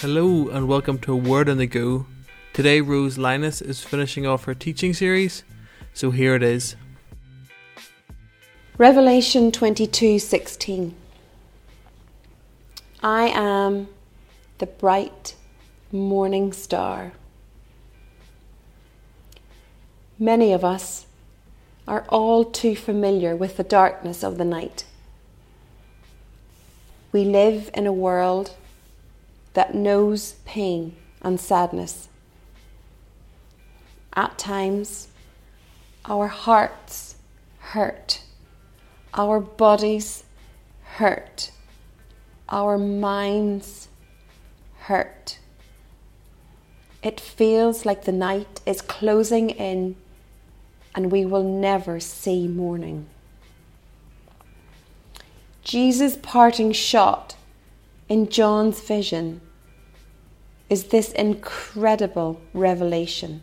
Hello and welcome to A Word on the Go. Today Rose Linus is finishing off her teaching series, so here it is. Revelation 22:16. I am the bright morning star. Many of us are all too familiar with the darkness of the night. We live in a world that knows pain and sadness. At times, our hearts hurt, our bodies hurt, our minds hurt. It feels like the night is closing in and we will never see morning. Jesus' parting shot in John's vision is this incredible revelation,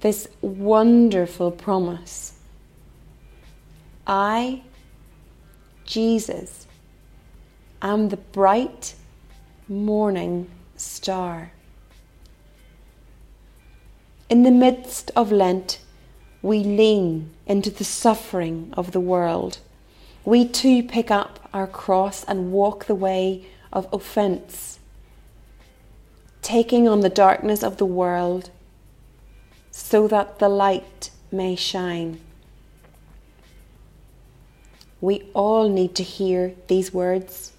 this wonderful promise. I, Jesus, am the bright morning star. In the midst of Lent, we lean into the suffering of the world. We too pick up our cross and walk the way of offence, taking on the darkness of the world so that the light may shine. We all need to hear these words.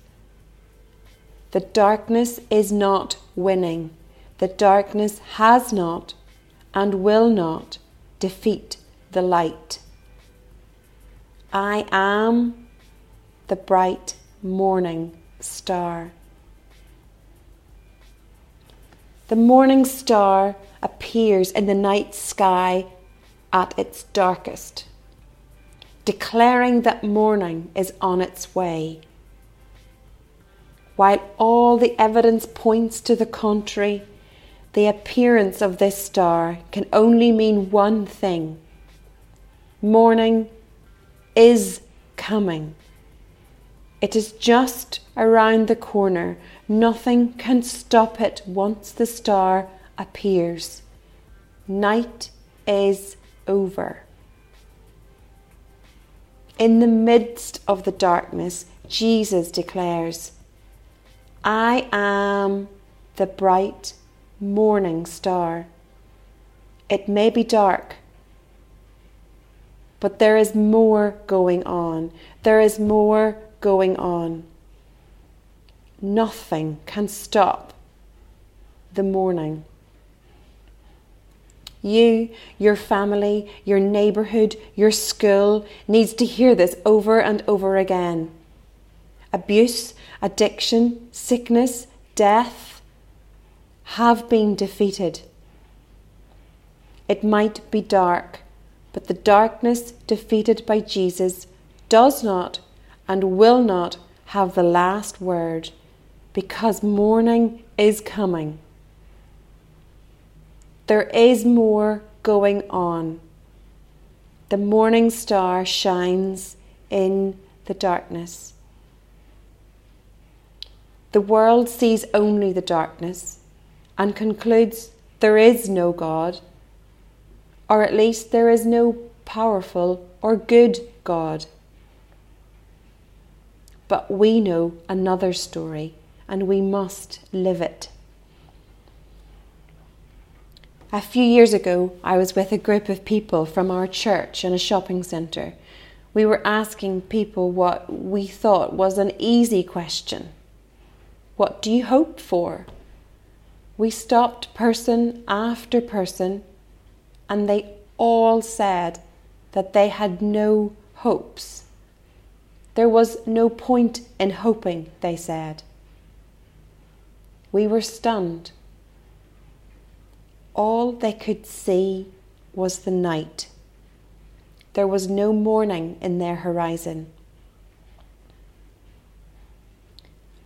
The darkness is not winning. The darkness has not and will not defeat the light. I am the bright morning star. The morning star appears in the night sky at its darkest, declaring that morning is on its way. While all the evidence points to the contrary, the appearance of this star can only mean one thing. Morning is coming. It is just around the corner. Nothing can stop it once the star appears. Night is over. In the midst of the darkness, Jesus declares, I am the bright morning star. It may be dark, but there is more going on. There is more going on. Nothing can stop the morning. You, your family, your neighbourhood, your school needs to hear this over and over again. Abuse, addiction, sickness, death have been defeated. It might be dark, but the darkness defeated by Jesus does not and will not have the last word, because morning is coming. There is more going on. The morning star shines in the darkness. The world sees only the darkness and concludes there is no God, or at least there is no powerful or good God. But we know another story, and we must live it. A few years ago, I was with a group of people from our church in a shopping centre. We were asking people what we thought was an easy question. What do you hope for? We stopped person after person, and they all said that they had no hopes. There was no point in hoping, they said. We were stunned. All they could see was the night. There was no morning in their horizon.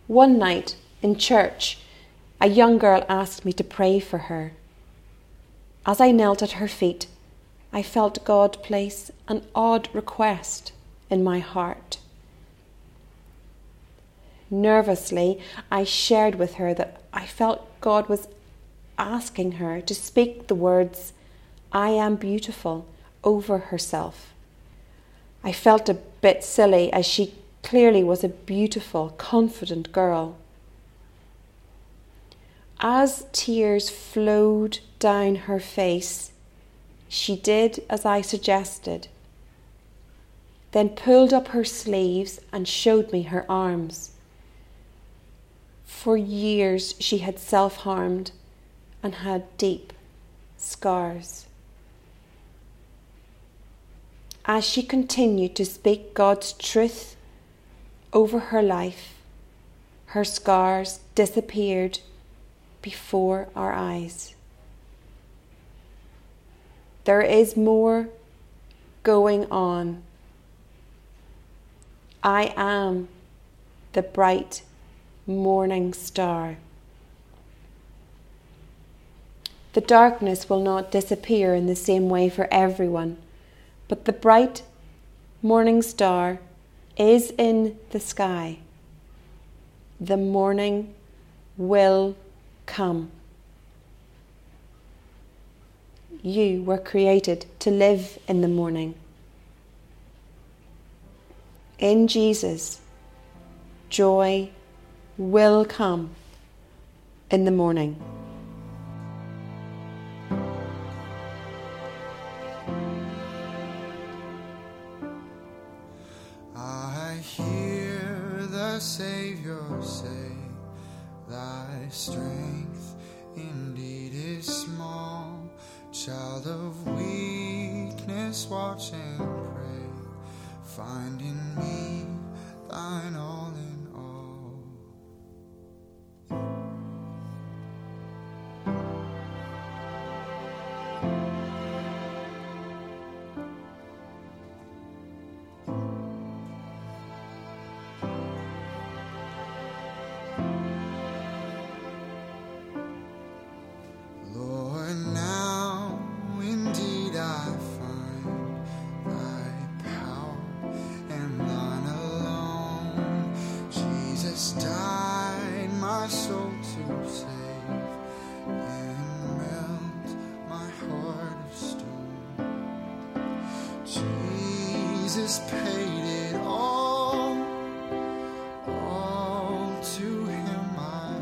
One night in church, a young girl asked me to pray for her. As I knelt at her feet, I felt God place an odd request in my heart. Nervously, I shared with her that I felt God was asking her to speak the words, "I am beautiful," over herself. I felt a bit silly, as she clearly was a beautiful, confident girl. As tears flowed down her face, she did as I suggested, then pulled up her sleeves and showed me her arms. For years she had self-harmed and had deep scars. As she continued to speak God's truth over her life, her scars disappeared before our eyes. There is more going on. I am the bright morning star. The darkness will not disappear in the same way for everyone, but the bright morning star is in the sky. The morning will come. You were created to live in the morning. In Jesus, joy will come in the morning. I hear the Savior say, "Thy strength indeed is small, child of weakness, watch and pray, find in me thine all in all." Died my soul to save and melt my heart of stone. Jesus paid it all to him I owe. Sin had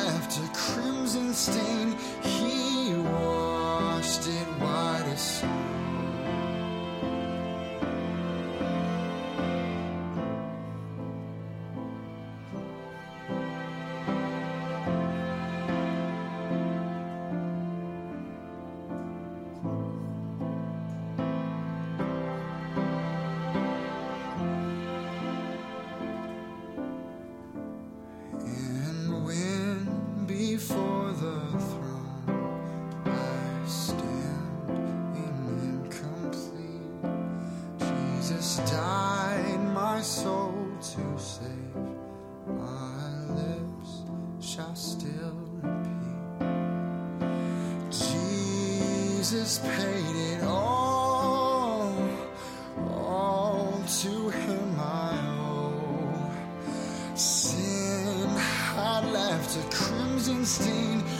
left a crimson stain, he washed it white as snow. Died my soul to save, my lips shall still repeat. Jesus paid it all to him I owe. Sin had left a crimson stain,